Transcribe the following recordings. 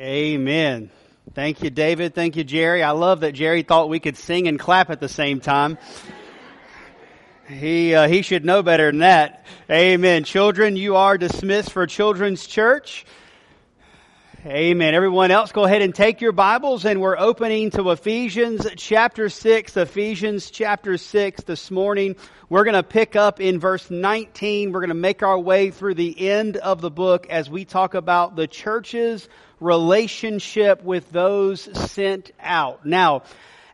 Amen. Thank you, David. Thank you, Jerry. I love that Jerry thought we could sing and clap at the same time. He should know better than that. Amen. Children, you are dismissed for Children's Church. Amen. Everyone else, go ahead and take your Bibles, and we're opening to Ephesians chapter 6. Ephesians chapter 6 this morning. We're going to pick up in verse 19. We're going to make our way through the end of the book as we talk about the church's relationship with those sent out. Now,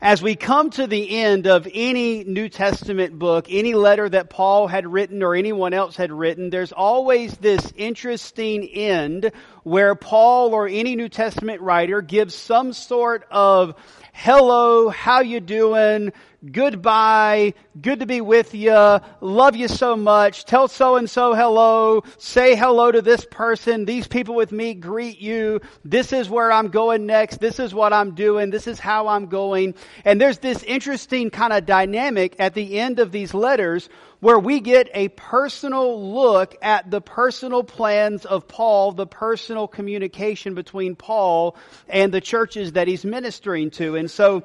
as we come to the end of any New Testament book, any letter that Paul had written or anyone else had written, there's always this interesting end where Paul or any New Testament writer gives some sort of hello, how you doing, goodbye, good to be with you, love you so much, tell so-and-so hello, say hello to this person, these people with me greet you, this is where I'm going next, this is what I'm doing, this is how I'm going. And there's this interesting kind of dynamic at the end of these letters where we get a personal look at the personal plans of Paul, the personal communication between Paul and the churches that he's ministering to. And so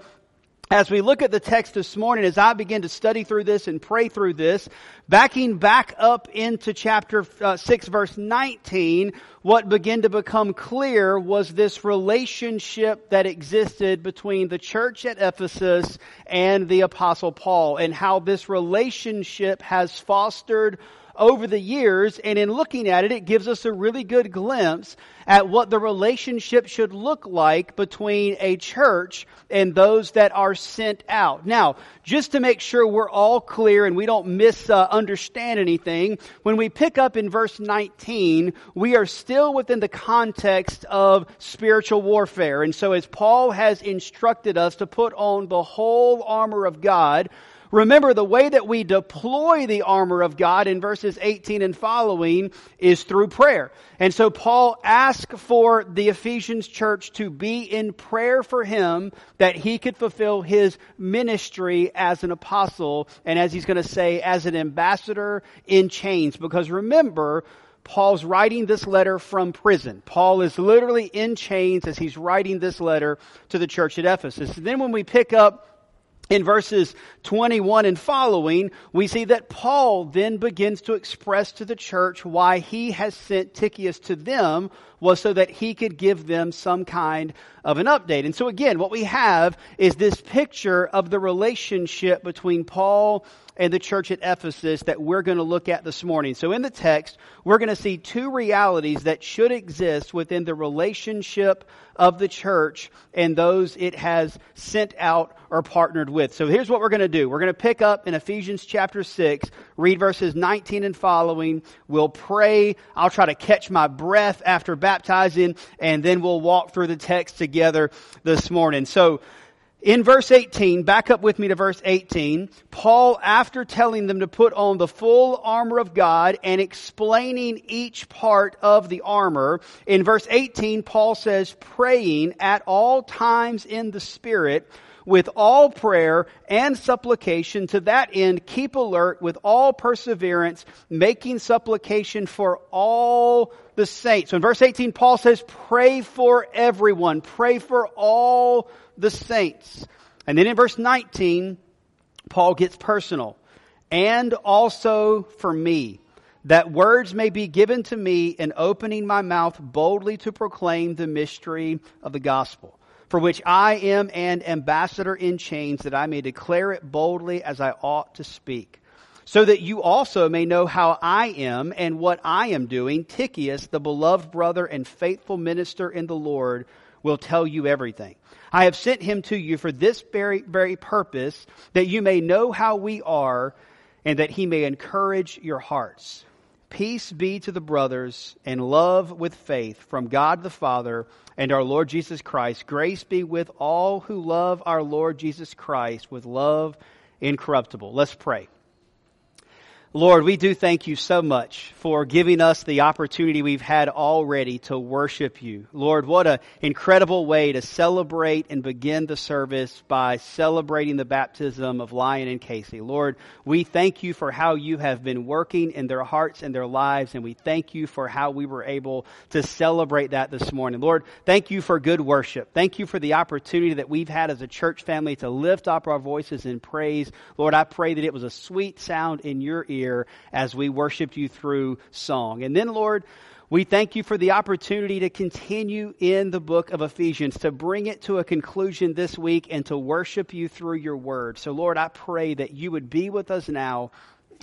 as we look at the text this morning, as I begin to study through this and pray through this, backing back up into chapter 6, verse 19, what began to become clear was this relationship that existed between the church at Ephesus and the Apostle Paul, and how this relationship has fostered over the years. And in looking at it, it gives us a really good glimpse at what the relationship should look like between a church and those that are sent out. Now, just to make sure we're all clear and we don't misunderstand anything, when we pick up in verse 19, we are still within the context of spiritual warfare. And so as Paul has instructed us to put on the whole armor of God, remember, the way that we deploy the armor of God in verses 18 and following is through prayer. And so Paul asked for the Ephesians church to be in prayer for him that he could fulfill his ministry as an apostle, and as he's going to say, as an ambassador in chains. Because remember, Paul's writing this letter from prison. Paul is literally in chains as he's writing this letter to the church at Ephesus. And then when we pick up in verses 21 and following, we see that Paul then begins to express to the church why he has sent Tychicus to them was so that he could give them some kind of an update. And so again, what we have is this picture of the relationship between Paul and the church at Ephesus that we're going to look at this morning. So in the text, we're going to see two realities that should exist within the relationship of the church and those it has sent out or partnered with. So here's what we're going to do. We're going to pick up in Ephesians chapter 6, read verses 19 and following. We'll pray. I'll try to catch my breath after baptizing, and then we'll walk through the text together this morning. So in verse 18, back up with me to verse 18, Paul, after telling them to put on the full armor of God and explaining each part of the armor, in verse 18, Paul says, praying at all times in the Spirit, with all prayer and supplication, to that end, keep alert with all perseverance, making supplication for all the saints. So in verse 18, Paul says, pray for everyone, pray for all the saints. And then in verse 19, Paul gets personal. And also for me, that words may be given to me in opening my mouth boldly to proclaim the mystery of the gospel, for which I am an ambassador in chains, that I may declare it boldly as I ought to speak, so that you also may know how I am and what I am doing. Tychicus, the beloved brother and faithful minister in the Lord, will tell you everything. I have sent him to you for this very purpose, that you may know how we are, and that he may encourage your hearts. Peace be to the brothers, and love with faith from God the Father and our Lord Jesus Christ. Grace be with all who love our Lord Jesus Christ with love incorruptible. Let's pray. Lord, we do thank you so much for giving us the opportunity we've had already to worship you. Lord, what an incredible way to celebrate and begin the service by celebrating the baptism of Lion and Casey. Lord, we thank you for how you have been working in their hearts and their lives, and we thank you for how we were able to celebrate that this morning. Lord, thank you for good worship. Thank you for the opportunity that we've had as a church family to lift up our voices in praise. Lord, I pray that it was a sweet sound in your ear as we worshiped you through song. And then, Lord, we thank you for the opportunity to continue in the book of Ephesians, to bring it to a conclusion this week and to worship you through your word. So, Lord, I pray that you would be with us now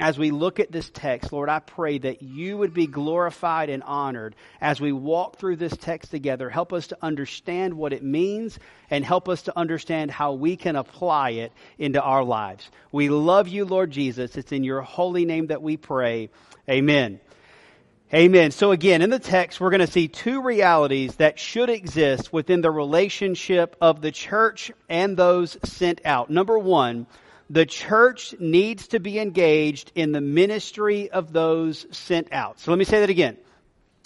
as we look at this text. Lord, I pray that you would be glorified and honored as we walk through this text together. Help us to understand what it means and help us to understand how we can apply it into our lives. We love you, Lord Jesus. It's in your holy name that we pray. Amen. Amen. So again, in the text, we're going to see two realities that should exist within the relationship of the church and those sent out. Number one, the church needs to be engaged in the ministry of those sent out. So let me say that again.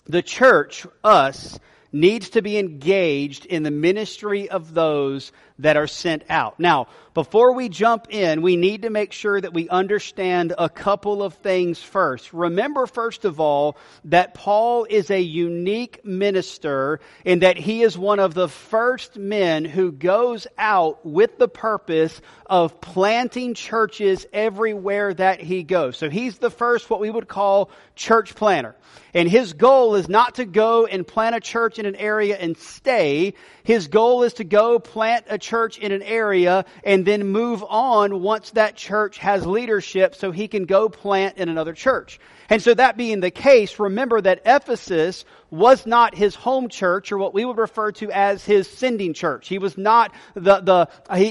The church, us, needs to be engaged in the ministry of those that are sent out. Now, before we jump in, we need to make sure that we understand a couple of things first. Remember, first of all, that Paul is a unique minister in that he is one of the first men who goes out with the purpose of planting churches everywhere that he goes. So he's the first what we would call church planter. And his goal is not to go and plant a church in an area and stay. His goal is to go plant a church in an area and then move on once that church has leadership so he can go plant in another church. And so that being the case, remember that Ephesus was not his home church, or what we would refer to as his sending church. He was not he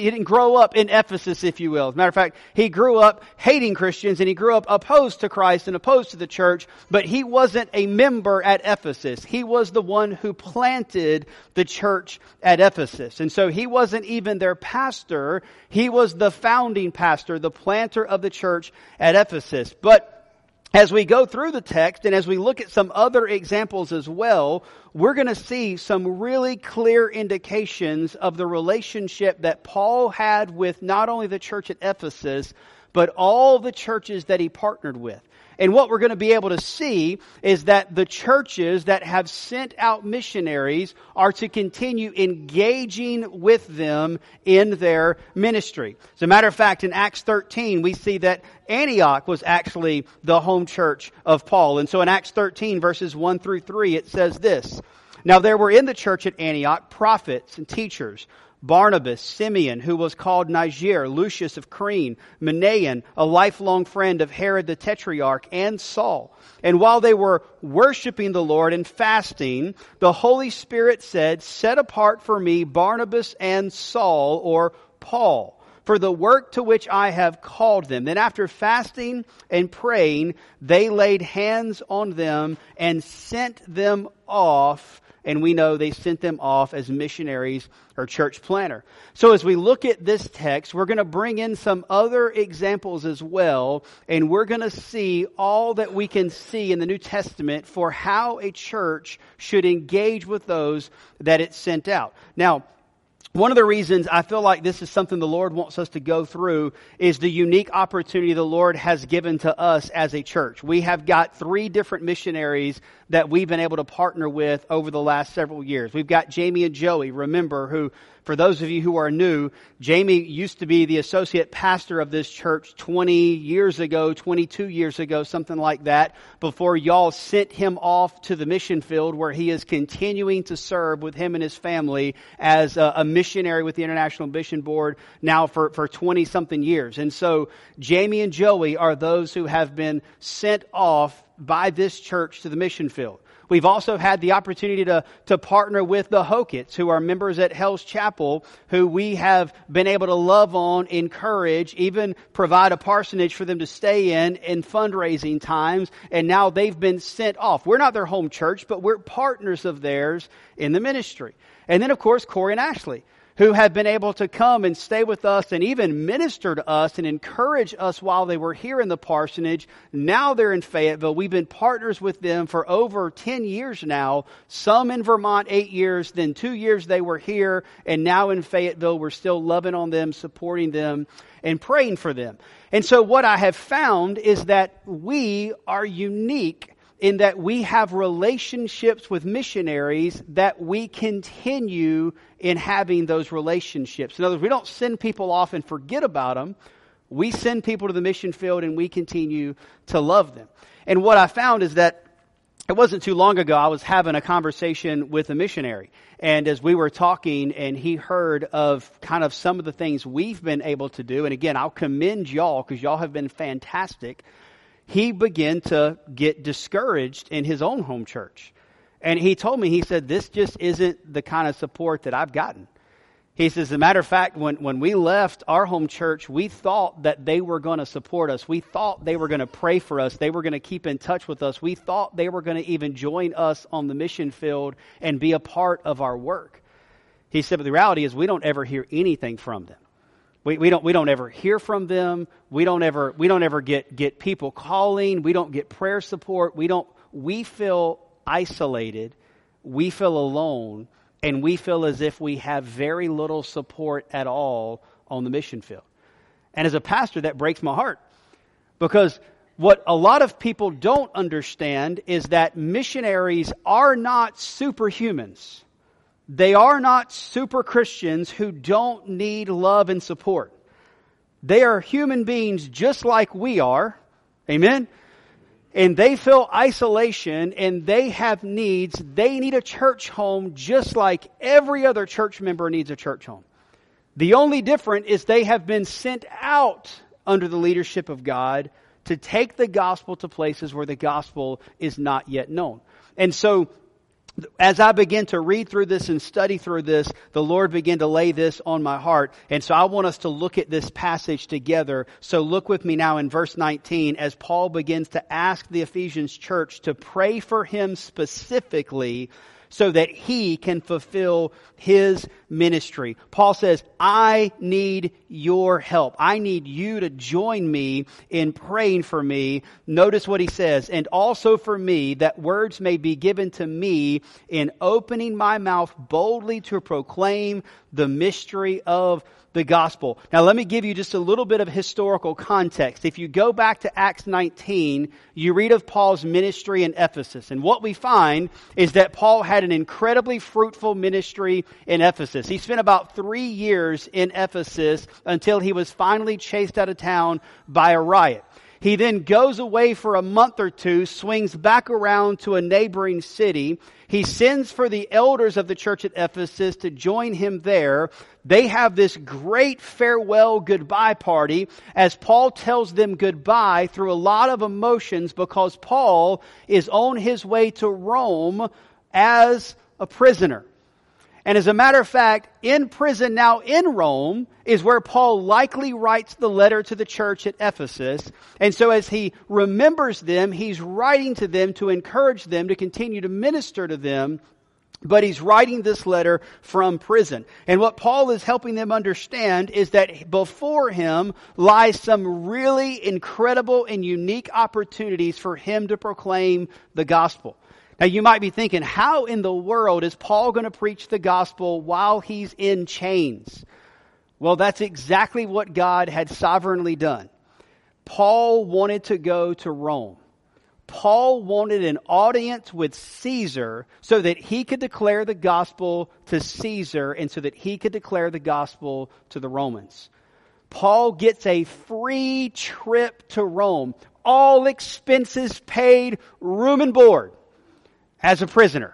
didn't grow up in Ephesus, if you will. As a matter of fact, he grew up hating Christians and he grew up opposed to Christ and opposed to the church, but he wasn't a member at Ephesus. He was the one who planted the church at Ephesus. And so he wasn't even their pastor. He was the founding pastor, the planter of the church at Ephesus. But as we go through the text and as we look at some other examples as well, we're going to see some really clear indications of the relationship that Paul had with not only the church at Ephesus, but all the churches that he partnered with. And what we're going to be able to see is that the churches that have sent out missionaries are to continue engaging with them in their ministry. As a matter of fact, in Acts 13, we see that Antioch was actually the home church of Paul. And so in Acts 13, verses 1 through 3, it says this: "Now there were in the church at Antioch prophets and teachers, Barnabas, Simeon, who was called Niger, Lucius of Cyrene, Manaen, a lifelong friend of Herod the Tetrarch, and Saul. And while they were worshiping the Lord and fasting, the Holy Spirit said, 'Set apart for me Barnabas and Saul,' or Paul, 'for the work to which I have called them.' Then after fasting and praying, they laid hands on them and sent them off." And we know they sent them off as missionaries or church planter. So as we look at this text, we're going to bring in some other examples as well. And we're going to see all that we can see in the New Testament for how a church should engage with those that it sent out. Now, one of the reasons I feel like this is something the Lord wants us to go through is the unique opportunity the Lord has given to us as a church. We have got three different missionaries that we've been able to partner with over the last several years. We've got Jamie and Joey, remember, who, for those of you who are new, Jamie used to be the associate pastor of this church 22 years ago, something like that, before y'all sent him off to the mission field where he is continuing to serve with him and his family as a missionary with the International Mission Board now for 20-something years. And so Jamie and Joey are those who have been sent off by this church to the mission field. We've also had the opportunity to partner with the Hockets, who are members at Hell's Chapel, who we have been able to love on, encourage, even provide a parsonage for them to stay in fundraising times, and now they've been sent off. We're not their home church, but we're partners of theirs in the ministry. And then, of course, Corey and Ashley, who have been able to come and stay with us and even minister to us and encourage us while they were here in the parsonage. Now they're in Fayetteville. We've been partners with them for over 10 years now, some in Vermont 8 years, then 2 years they were here, and now in Fayetteville we're still loving on them, supporting them, and praying for them. And so what I have found is that we are unique in that we have relationships with missionaries that we continue in having those relationships. In other words, we don't send people off and forget about them. We send people to the mission field and we continue to love them. And what I found is that it wasn't too long ago I was having a conversation with a missionary. And as we were talking, and he heard of kind of some of the things we've been able to do. And again, I'll commend y'all because y'all have been fantastic. He began to get discouraged in his own home church. And he told me, he said, this just isn't the kind of support that I've gotten. He says, as a matter of fact, when we left our home church, we thought that they were going to support us. We thought they were going to pray for us. They were going to keep in touch with us. We thought they were going to even join us on the mission field and be a part of our work. He said, but the reality is we don't ever hear anything from them. We don't ever hear from them. We don't ever get people calling. We don't get prayer support. We feel isolated. We feel alone, and we feel as if we have very little support at all on the mission field. And as a pastor, that breaks my heart, because what a lot of people don't understand is that missionaries are not superhumans. They are not super Christians who don't need love and support. They are human beings just like we are. Amen? And they feel isolation and they have needs. They need a church home just like every other church member needs a church home. The only difference is they have been sent out under the leadership of God to take the gospel to places where the gospel is not yet known. And so, as I begin to read through this and study through this, the Lord began to lay this on my heart. And so I want us to look at this passage together. So look with me now in verse 19 as Paul begins to ask the Ephesians church to pray for him specifically so that he can fulfill his ministry. Paul says, I need your help. I need you to join me in praying for me. Notice what he says, and also for me, that words may be given to me in opening my mouth boldly to proclaim the mystery of the gospel. Now let me give you just a little bit of historical context. If you go back to Acts 19, you read of Paul's ministry in Ephesus. And what we find is that Paul had an incredibly fruitful ministry in Ephesus. He spent about 3 years in Ephesus until he was finally chased out of town by a riot. He then goes away for a month or two, swings back around to a neighboring city. He sends for the elders of the church at Ephesus to join him there. They have this great farewell goodbye party as Paul tells them goodbye through a lot of emotions because Paul is on his way to Rome as a prisoner. And as a matter of fact, in prison now in Rome is where Paul likely writes the letter to the church at Ephesus. And so as he remembers them, he's writing to them to encourage them to continue to minister to them. But he's writing this letter from prison. And what Paul is helping them understand is that before him lies some really incredible and unique opportunities for him to proclaim the gospel. Now you might be thinking, how in the world is Paul going to preach the gospel while he's in chains? Well, that's exactly what God had sovereignly done. Paul wanted to go to Rome. Paul wanted an audience with Caesar so that he could declare the gospel to Caesar and so that he could declare the gospel to the Romans. Paul gets a free trip to Rome, all expenses paid, room and board, as a prisoner.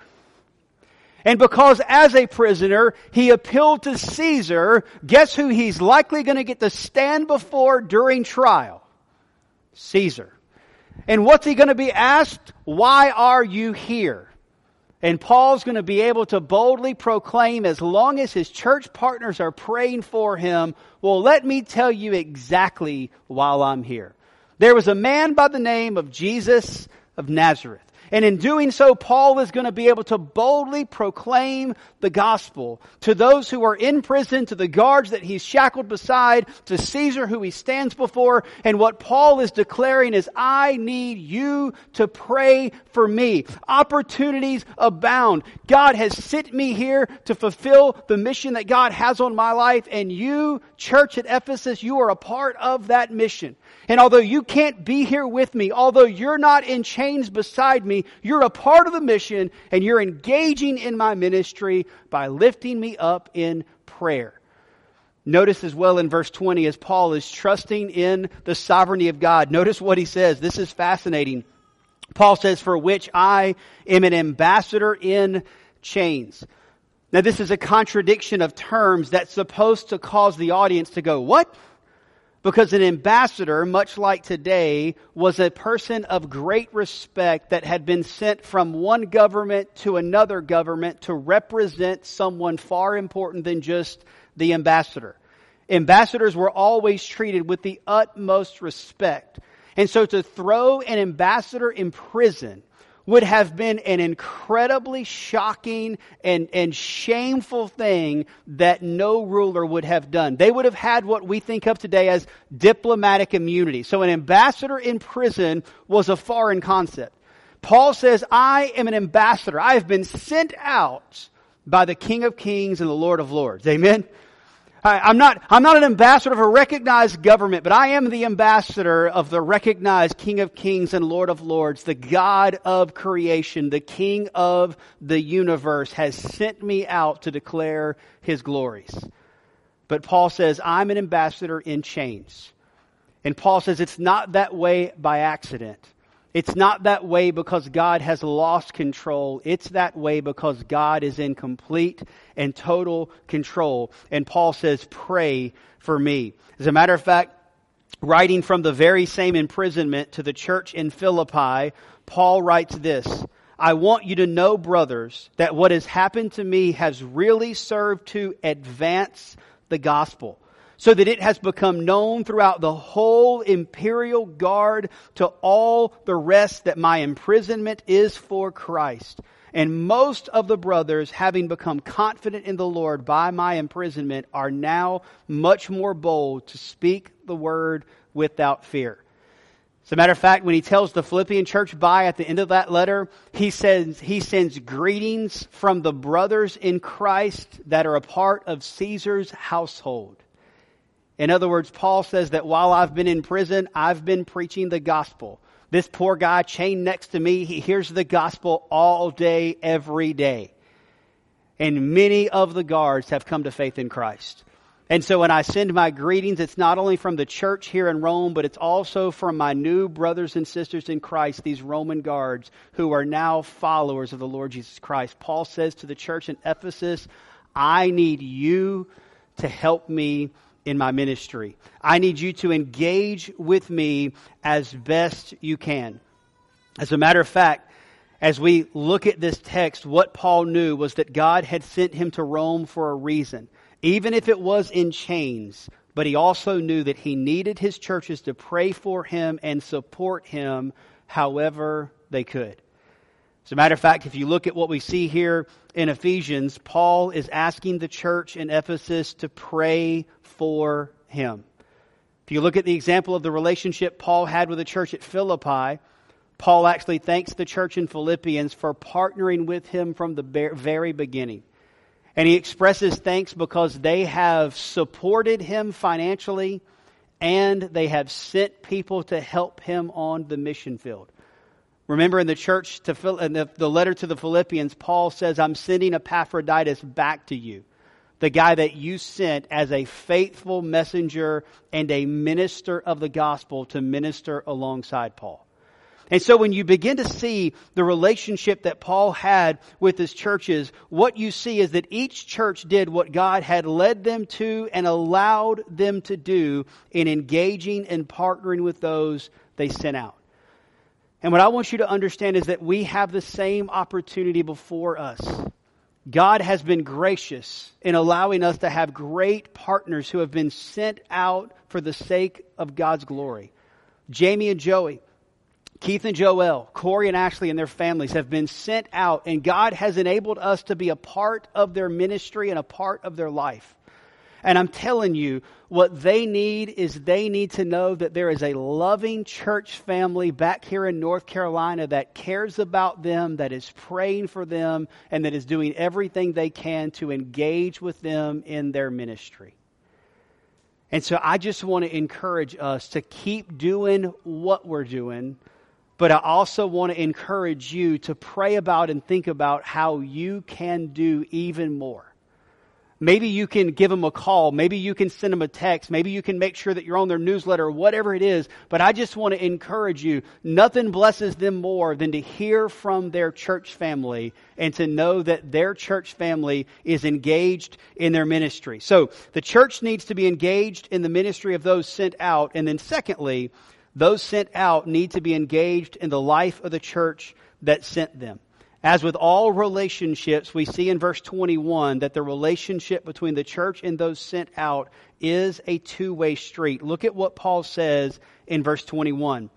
And because as a prisoner, he appealed to Caesar, guess who he's likely going to get to stand before during trial? Caesar. And what's he going to be asked? Why are you here? And Paul's going to be able to boldly proclaim, as long as his church partners are praying for him, well, let me tell you exactly why I'm here. There was a man by the name of Jesus of Nazareth. And in doing so, Paul is going to be able to boldly proclaim the gospel to those who are in prison, to the guards that he's shackled beside, to Caesar who he stands before. And what Paul is declaring is, I need you to pray for me. Opportunities abound. God has sent me here to fulfill the mission that God has on my life. And you, church at Ephesus, you are a part of that mission. And although you can't be here with me, although you're not in chains beside me, you're a part of the mission, and you're engaging in my ministry by lifting me up in prayer. Notice as well in verse 20, as Paul is trusting in the sovereignty of God, notice what he says. This is fascinating. Paul says, for which I am an ambassador in chains. Now, this is a contradiction of terms that's supposed to cause the audience to go, what? Because an ambassador, much like today, was a person of great respect that had been sent from one government to another government to represent someone far important than just the ambassador. Ambassadors were always treated with the utmost respect. And so to throw an ambassador in prison would have been an incredibly shocking and shameful thing that no ruler would have done. They would have had what we think of today as diplomatic immunity. So an ambassador in prison was a foreign concept. Paul says, I am an ambassador. I have been sent out by the King of Kings and the Lord of Lords. Amen? I'm not an ambassador of a recognized government, but I am the ambassador of the recognized King of Kings and Lord of Lords. The God of creation, the King of the universe has sent me out to declare his glories. But Paul says, I'm an ambassador in chains. And Paul says it's not that way by accident. It's not that way because God has lost control. It's that way because God is in complete and total control. And Paul says, pray for me. As a matter of fact, writing from the very same imprisonment to the church in Philippi, Paul writes this, I want you to know, brothers, that what has happened to me has really served to advance the gospel, so that it has become known throughout the whole imperial guard to all the rest that my imprisonment is for Christ. And most of the brothers, having become confident in the Lord by my imprisonment, are now much more bold to speak the word without fear. As a matter of fact, when he tells the Philippian church bye at the end of that letter, he says he sends greetings from the brothers in Christ that are a part of Caesar's household. In other words, Paul says that while I've been in prison, I've been preaching the gospel. This poor guy chained next to me, he hears the gospel all day, every day. And many of the guards have come to faith in Christ. And so when I send my greetings, it's not only from the church here in Rome, but it's also from my new brothers and sisters in Christ, these Roman guards who are now followers of the Lord Jesus Christ. Paul says to the church in Ephesus, I need you to help me in my ministry. I need you to engage with me as best you can. As a matter of fact, as we look at this text, what Paul knew was that God had sent him to Rome for a reason, even if it was in chains. But he also knew that he needed his churches to pray for him and support him however they could. As a matter of fact, if you look at what we see here in Ephesians, Paul is asking the church in Ephesus to pray for him. If you look at the example of the relationship Paul had with the church at Philippi, Paul actually thanks the church in Philippians for partnering with him from the very beginning. And he expresses thanks because they have supported him financially and they have sent people to help him on the mission field. Remember in the letter to the Philippians, Paul says, I'm sending Epaphroditus back to you, the guy that you sent as a faithful messenger and a minister of the gospel to minister alongside Paul. And so when you begin to see the relationship that Paul had with his churches, what you see is that each church did what God had led them to and allowed them to do in engaging and partnering with those they sent out. And what I want you to understand is that we have the same opportunity before us. God has been gracious in allowing us to have great partners who have been sent out for the sake of God's glory. Jamie and Joey, Keith and Joel, Corey and Ashley and their families have been sent out, and God has enabled us to be a part of their ministry and a part of their life. And I'm telling you, what they need is they need to know that there is a loving church family back here in North Carolina that cares about them, that is praying for them, and that is doing everything they can to engage with them in their ministry. And so I just want to encourage us to keep doing what we're doing, but I also want to encourage you to pray about and think about how you can do even more. Maybe you can give them a call. Maybe you can send them a text. Maybe you can make sure that you're on their newsletter or whatever it is. But I just want to encourage you, nothing blesses them more than to hear from their church family and to know that their church family is engaged in their ministry. So the church needs to be engaged in the ministry of those sent out. And then secondly, those sent out need to be engaged in the life of the church that sent them. As with all relationships, we see in verse 21 that the relationship between the church and those sent out is a two-way street. Look at what Paul says in verse 21.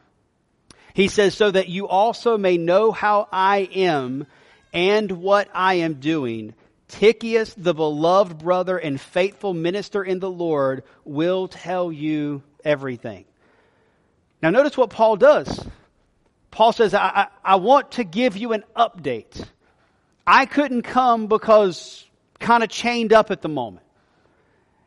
He says, so that you also may know how I am and what I am doing. Tychicus, the beloved brother and faithful minister in the Lord, will tell you everything. Now notice what Paul does. Paul says, I want to give you an update. I couldn't come because kind of chained up at the moment.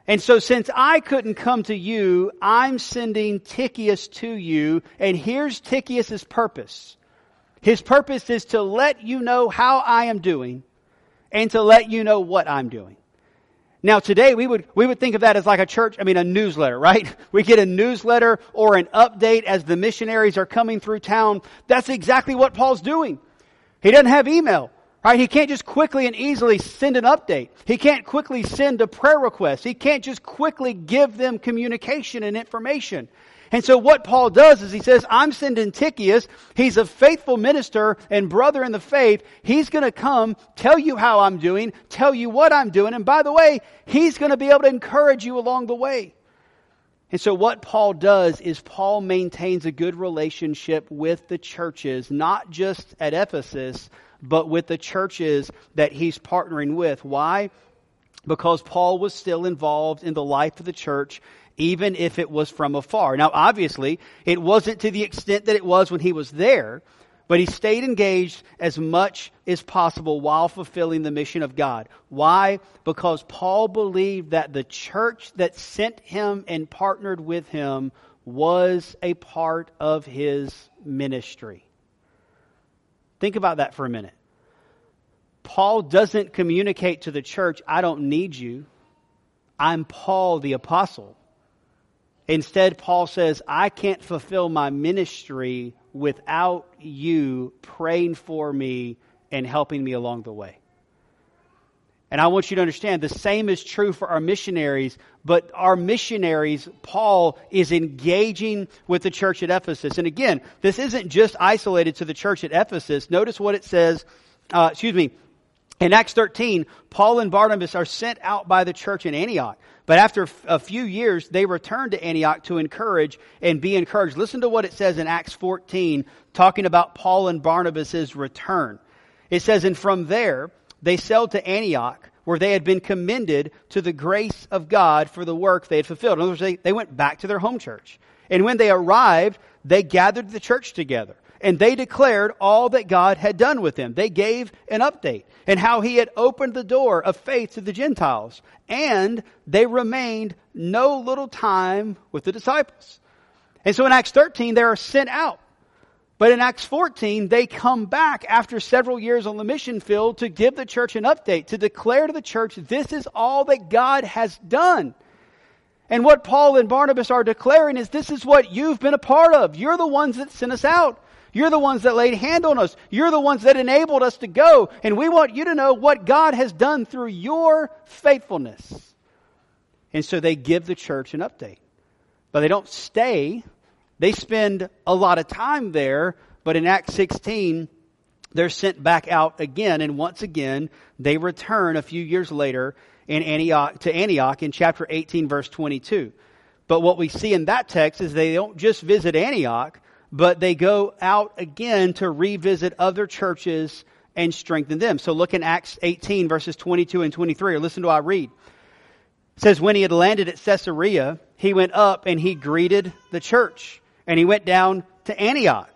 And so since I couldn't come to you, I'm sending Tychicus to you. And here's Tychicus' purpose. His purpose is to let you know how I am doing and to let you know what I'm doing. Now today we would think of that as like a newsletter, right? We get a newsletter or an update as the missionaries are coming through town. That's exactly what Paul's doing. He doesn't have email, right? He can't just quickly and easily send an update. He can't quickly send a prayer request. He can't just quickly give them communication and information. And so what Paul does is he says, I'm sending Tychicus. He's a faithful minister and brother in the faith. He's going to come, tell you how I'm doing, tell you what I'm doing. And by the way, he's going to be able to encourage you along the way. And so what Paul does is Paul maintains a good relationship with the churches, not just at Ephesus, but with the churches that he's partnering with. Why? Because Paul was still involved in the life of the church, even if it was from afar. Now, obviously, it wasn't to the extent that it was when he was there, but he stayed engaged as much as possible while fulfilling the mission of God. Why? Because Paul believed that the church that sent him and partnered with him was a part of his ministry. Think about that for a minute. Paul doesn't communicate to the church, I don't need you. I'm Paul the apostle. Instead, Paul says, I can't fulfill my ministry without you praying for me and helping me along the way. And I want you to understand the same is true for our missionaries, but our missionaries, Paul is engaging with the church at Ephesus. And again, this isn't just isolated to the church at Ephesus. Notice what it says, in Acts 13, Paul and Barnabas are sent out by the church in Antioch. But after a few years, they return to Antioch to encourage and be encouraged. Listen to what it says in Acts 14, talking about Paul and Barnabas' return. It says, and from there, they sailed to Antioch, where they had been commended to the grace of God for the work they had fulfilled. In other words, they went back to their home church. And when they arrived, they gathered the church together. And they declared all that God had done with them. They gave an update and how he had opened the door of faith to the Gentiles. And they remained no little time with the disciples. And so in Acts 13, they are sent out. But in Acts 14, they come back after several years on the mission field to give the church an update, to declare to the church, this is all that God has done. And what Paul and Barnabas are declaring is, this is what you've been a part of. You're the ones that sent us out. You're the ones that laid hand on us. You're the ones that enabled us to go. And we want you to know what God has done through your faithfulness. And so they give the church an update. But they don't stay. They spend a lot of time there. But in Acts 16, they're sent back out again. And once again, they return a few years later in Antioch, to Antioch in chapter 18, verse 22. But what we see in that text is they don't just visit Antioch, but they go out again to revisit other churches and strengthen them. So look in Acts 18, verses 22 and 23, or listen to what I read. It says, when he had landed at Caesarea, he went up and he greeted the church, and he went down to Antioch.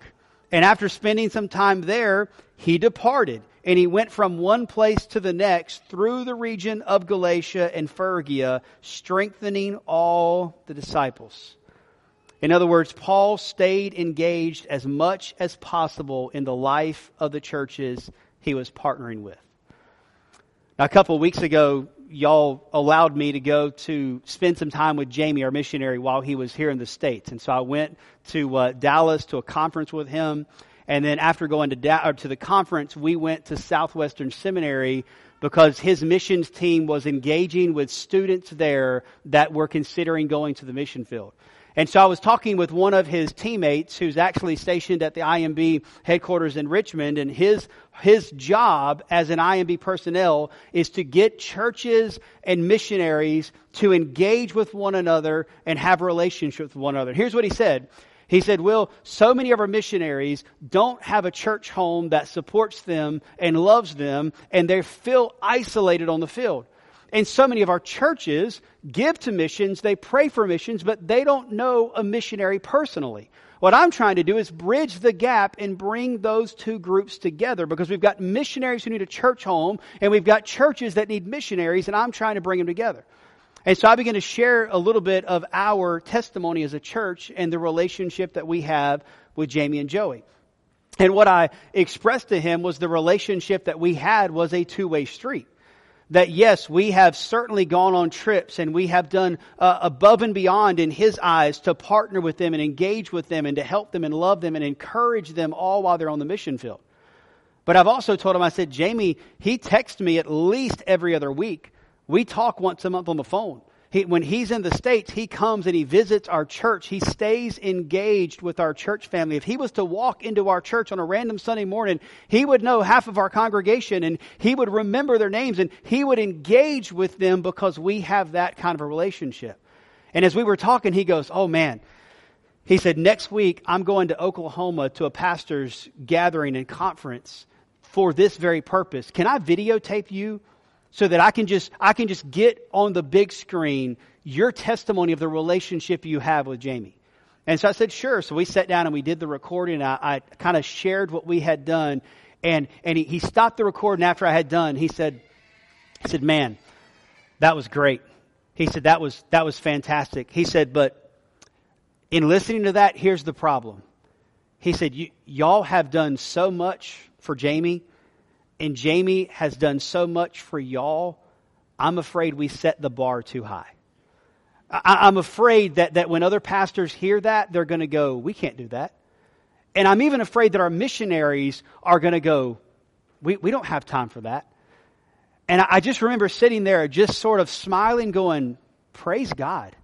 And after spending some time there, he departed, and he went from one place to the next through the region of Galatia and Phrygia, strengthening all the disciples. In other words, Paul stayed engaged as much as possible in the life of the churches he was partnering with. Now, a couple of weeks ago, y'all allowed me to go to spend some time with Jamie, our missionary, while he was here in the States. And so I went to Dallas to a conference with him. And then after going to the conference, we went to Southwestern Seminary because his missions team was engaging with students there that were considering going to the mission field. And so I was talking with one of his teammates who's actually stationed at the IMB headquarters in Richmond, and his job as an IMB personnel is to get churches and missionaries to engage with one another and have relationships with one another. Here's what he said. He said, Will, so many of our missionaries don't have a church home that supports them and loves them, and they feel isolated on the field. And so many of our churches give to missions, they pray for missions, but they don't know a missionary personally. What I'm trying to do is bridge the gap and bring those two groups together, because we've got missionaries who need a church home, and we've got churches that need missionaries, and I'm trying to bring them together. And so I began to share a little bit of our testimony as a church and the relationship that we have with Jamie and Joey. And what I expressed to him was the relationship that we had was a two-way street. That yes, we have certainly gone on trips, and we have done above and beyond in his eyes to partner with them and engage with them and to help them and love them and encourage them all while they're on the mission field. But I've also told him, I said, Jamie, he texts me at least every other week. We talk once a month on the phone. When he's in the States, he comes and he visits our church. He stays engaged with our church family. If he was to walk into our church on a random Sunday morning, he would know half of our congregation, and he would remember their names, and he would engage with them because we have that kind of a relationship. And as we were talking, he goes, oh man, he said, next week I'm going to Oklahoma to a pastor's gathering and conference for this very purpose. Can I videotape you? So that I can just get on the big screen your testimony of the relationship you have with Jamie. And so I said, sure. So we sat down and we did the recording. And I kind of shared what we had done. And he stopped the recording after I had done. He said, man, that was great. He said, that was fantastic. He said, but in listening to that, here's the problem. He said, y'all have done so much for Jamie. And Jamie has done so much for y'all, I'm afraid we set the bar too high. I'm afraid that when other pastors hear that, they're going to go, we can't do that. And I'm even afraid that our missionaries are going to go, we don't have time for that. And I just remember sitting there just sort of smiling, going, praise God,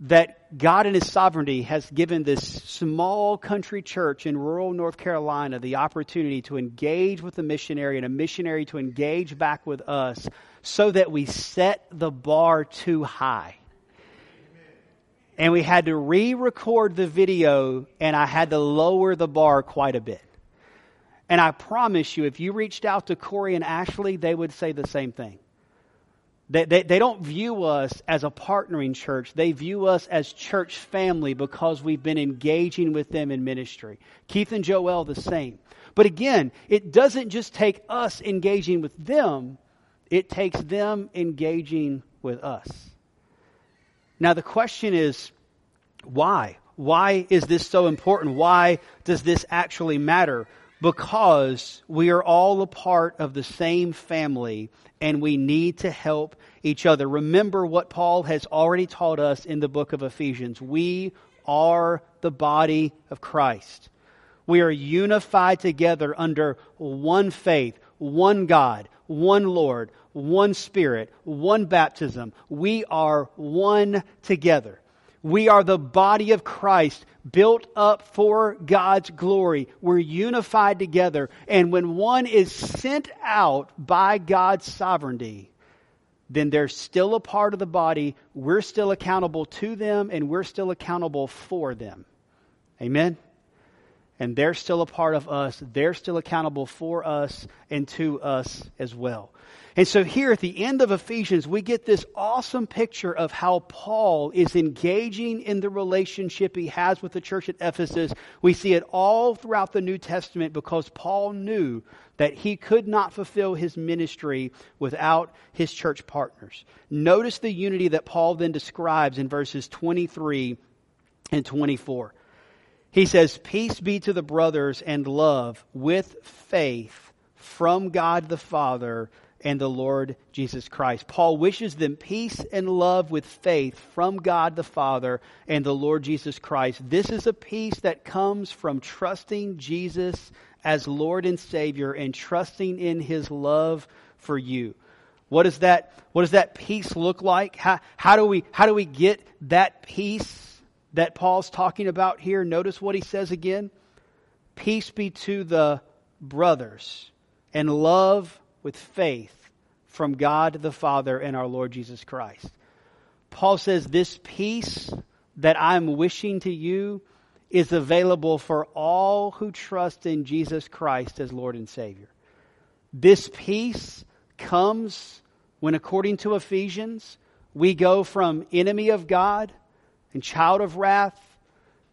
that God in His sovereignty has given this small country church in rural North Carolina the opportunity to engage with a missionary and a missionary to engage back with us, so that we set the bar too high. Amen. And we had to re-record the video, and I had to lower the bar quite a bit. And I promise you, if you reached out to Corey and Ashley, they would say the same thing. They don't view us as a partnering church. They view us as church family because we've been engaging with them in ministry. Keith and Joel, the same. But again, it doesn't just take us engaging with them. It takes them engaging with us. Now the question is, why? Why is this so important? Why does this actually matter? Because we are all a part of the same family, and we need to help each other. Remember what Paul has already taught us in the book of Ephesians. We are the body of Christ. We are unified together under one faith, one God, one Lord, one Spirit, one baptism. We are one together. We are the body of Christ, built up for God's glory. We're unified together. And when one is sent out by God's sovereignty, then they're still a part of the body. We're still accountable to them, and we're still accountable for them. Amen? And they're still a part of us. They're still accountable for us and to us as well. And so here at the end of Ephesians, we get this awesome picture of how Paul is engaging in the relationship he has with the church at Ephesus. We see it all throughout the New Testament because Paul knew that he could not fulfill his ministry without his church partners. Notice the unity that Paul then describes in verses 23 and 24. He says, "Peace be to the brothers and love with faith from God the Father and the Lord Jesus Christ." Paul wishes them peace and love with faith from God the Father and the Lord Jesus Christ. This is a peace that comes from trusting Jesus as Lord and Savior and trusting in His love for you. What does that peace look like? How do we get that peace that Paul's talking about here? Notice what he says again. Peace be to the brothers and love with faith from God the Father and our Lord Jesus Christ. Paul says this peace that I'm wishing to you is available for all who trust in Jesus Christ as Lord and Savior. This peace comes when, according to Ephesians, we go from enemy of God and child of wrath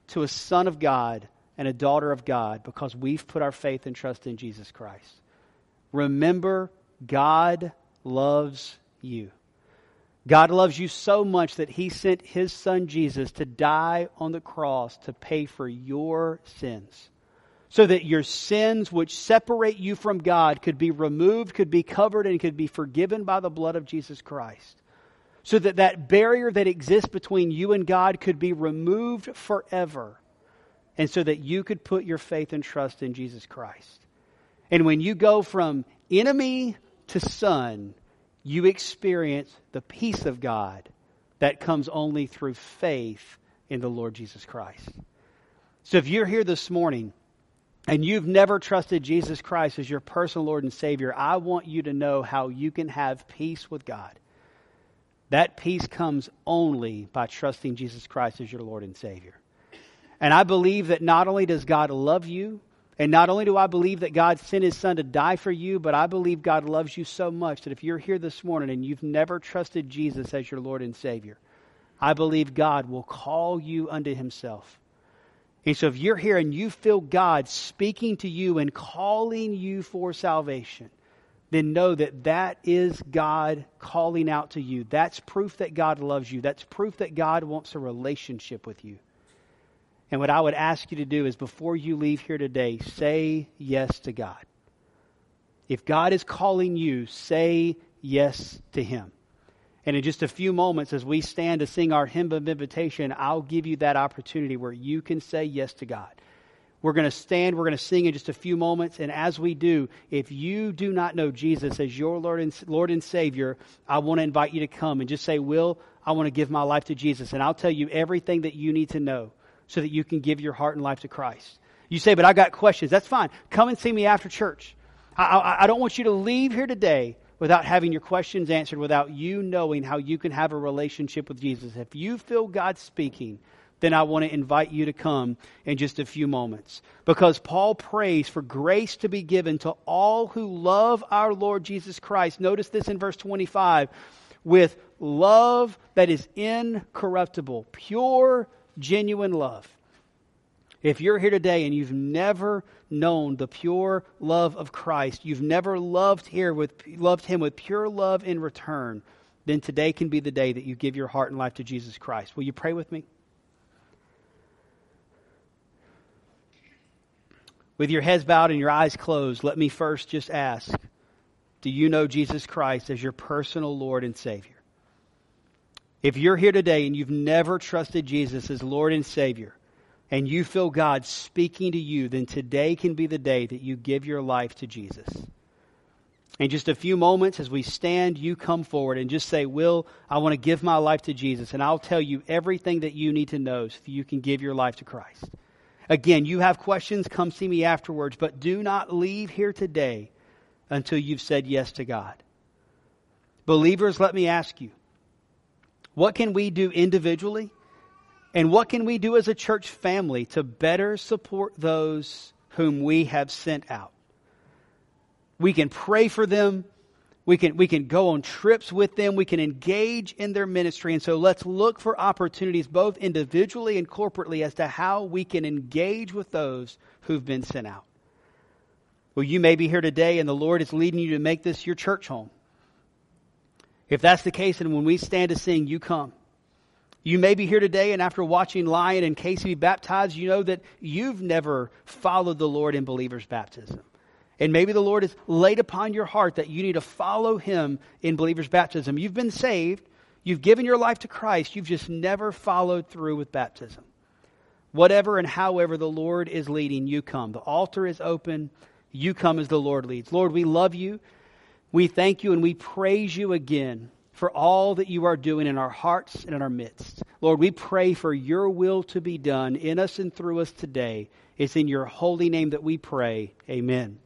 to a son of God and a daughter of God because we've put our faith and trust in Jesus Christ. Remember, God loves you. God loves you so much that He sent His Son Jesus to die on the cross to pay for your sins, so that your sins which separate you from God could be removed, could be covered, and could be forgiven by the blood of Jesus Christ. So that that barrier that exists between you and God could be removed forever. And so that you could put your faith and trust in Jesus Christ. And when you go from enemy to son, you experience the peace of God that comes only through faith in the Lord Jesus Christ. So if you're here this morning and you've never trusted Jesus Christ as your personal Lord and Savior, I want you to know how you can have peace with God. That peace comes only by trusting Jesus Christ as your Lord and Savior. And I believe that not only does God love you, and not only do I believe that God sent His Son to die for you, but I believe God loves you so much that if you're here this morning and you've never trusted Jesus as your Lord and Savior, I believe God will call you unto Himself. And so if you're here and you feel God speaking to you and calling you for salvation, then know that that is God calling out to you. That's proof that God loves you. That's proof that God wants a relationship with you. And what I would ask you to do is before you leave here today, say yes to God. If God is calling you, say yes to Him. And in just a few moments, as we stand to sing our hymn of invitation, I'll give you that opportunity where you can say yes to God. We're going to stand, we're going to sing in just a few moments, and as we do, if you do not know Jesus as your Lord and Savior, I want to invite you to come and just say, "Will, I want to give my life to Jesus," and I'll tell you everything that you need to know so that you can give your heart and life to Christ. You say, "But I got questions." That's fine. Come and see me after church. I don't want you to leave here today without having your questions answered, without you knowing how you can have a relationship with Jesus. If you feel God speaking, then I want to invite you to come in just a few moments. Because Paul prays for grace to be given to all who love our Lord Jesus Christ. Notice this in verse 25. With love that is incorruptible, pure, genuine love. If you're here today and you've never known the pure love of Christ, you've never loved Him with pure love in return, then today can be the day that you give your heart and life to Jesus Christ. Will you pray with me? With your heads bowed and your eyes closed, let me first just ask, do you know Jesus Christ as your personal Lord and Savior? If you're here today and you've never trusted Jesus as Lord and Savior, and you feel God speaking to you, then today can be the day that you give your life to Jesus. In just a few moments, as we stand, you come forward and just say, "Will, I want to give my life to Jesus," and I'll tell you everything that you need to know so you can give your life to Christ. Again, you have questions, come see me afterwards, but do not leave here today until you've said yes to God. Believers, let me ask you, what can we do individually And what can we do as a church family to better support those whom we have sent out? We can pray for them. We can go on trips with them. We can engage in their ministry. And so let's look for opportunities both individually and corporately as to how we can engage with those who've been sent out. Well, you may be here today and the Lord is leading you to make this your church home. If that's the case, and when we stand to sing, you come. You may be here today and after watching Lion and Casey be baptized, you know that you've never followed the Lord in believers' baptism. And maybe the Lord has laid upon your heart that you need to follow him in believers' baptism. You've been saved. You've given your life to Christ. You've just never followed through with baptism. Whatever and however the Lord is leading, you come. The altar is open. You come as the Lord leads. Lord, we love you. We thank you and we praise you again for all that you are doing in our hearts and in our midst. Lord, we pray for your will to be done in us and through us today. It's in your holy name that we pray. Amen.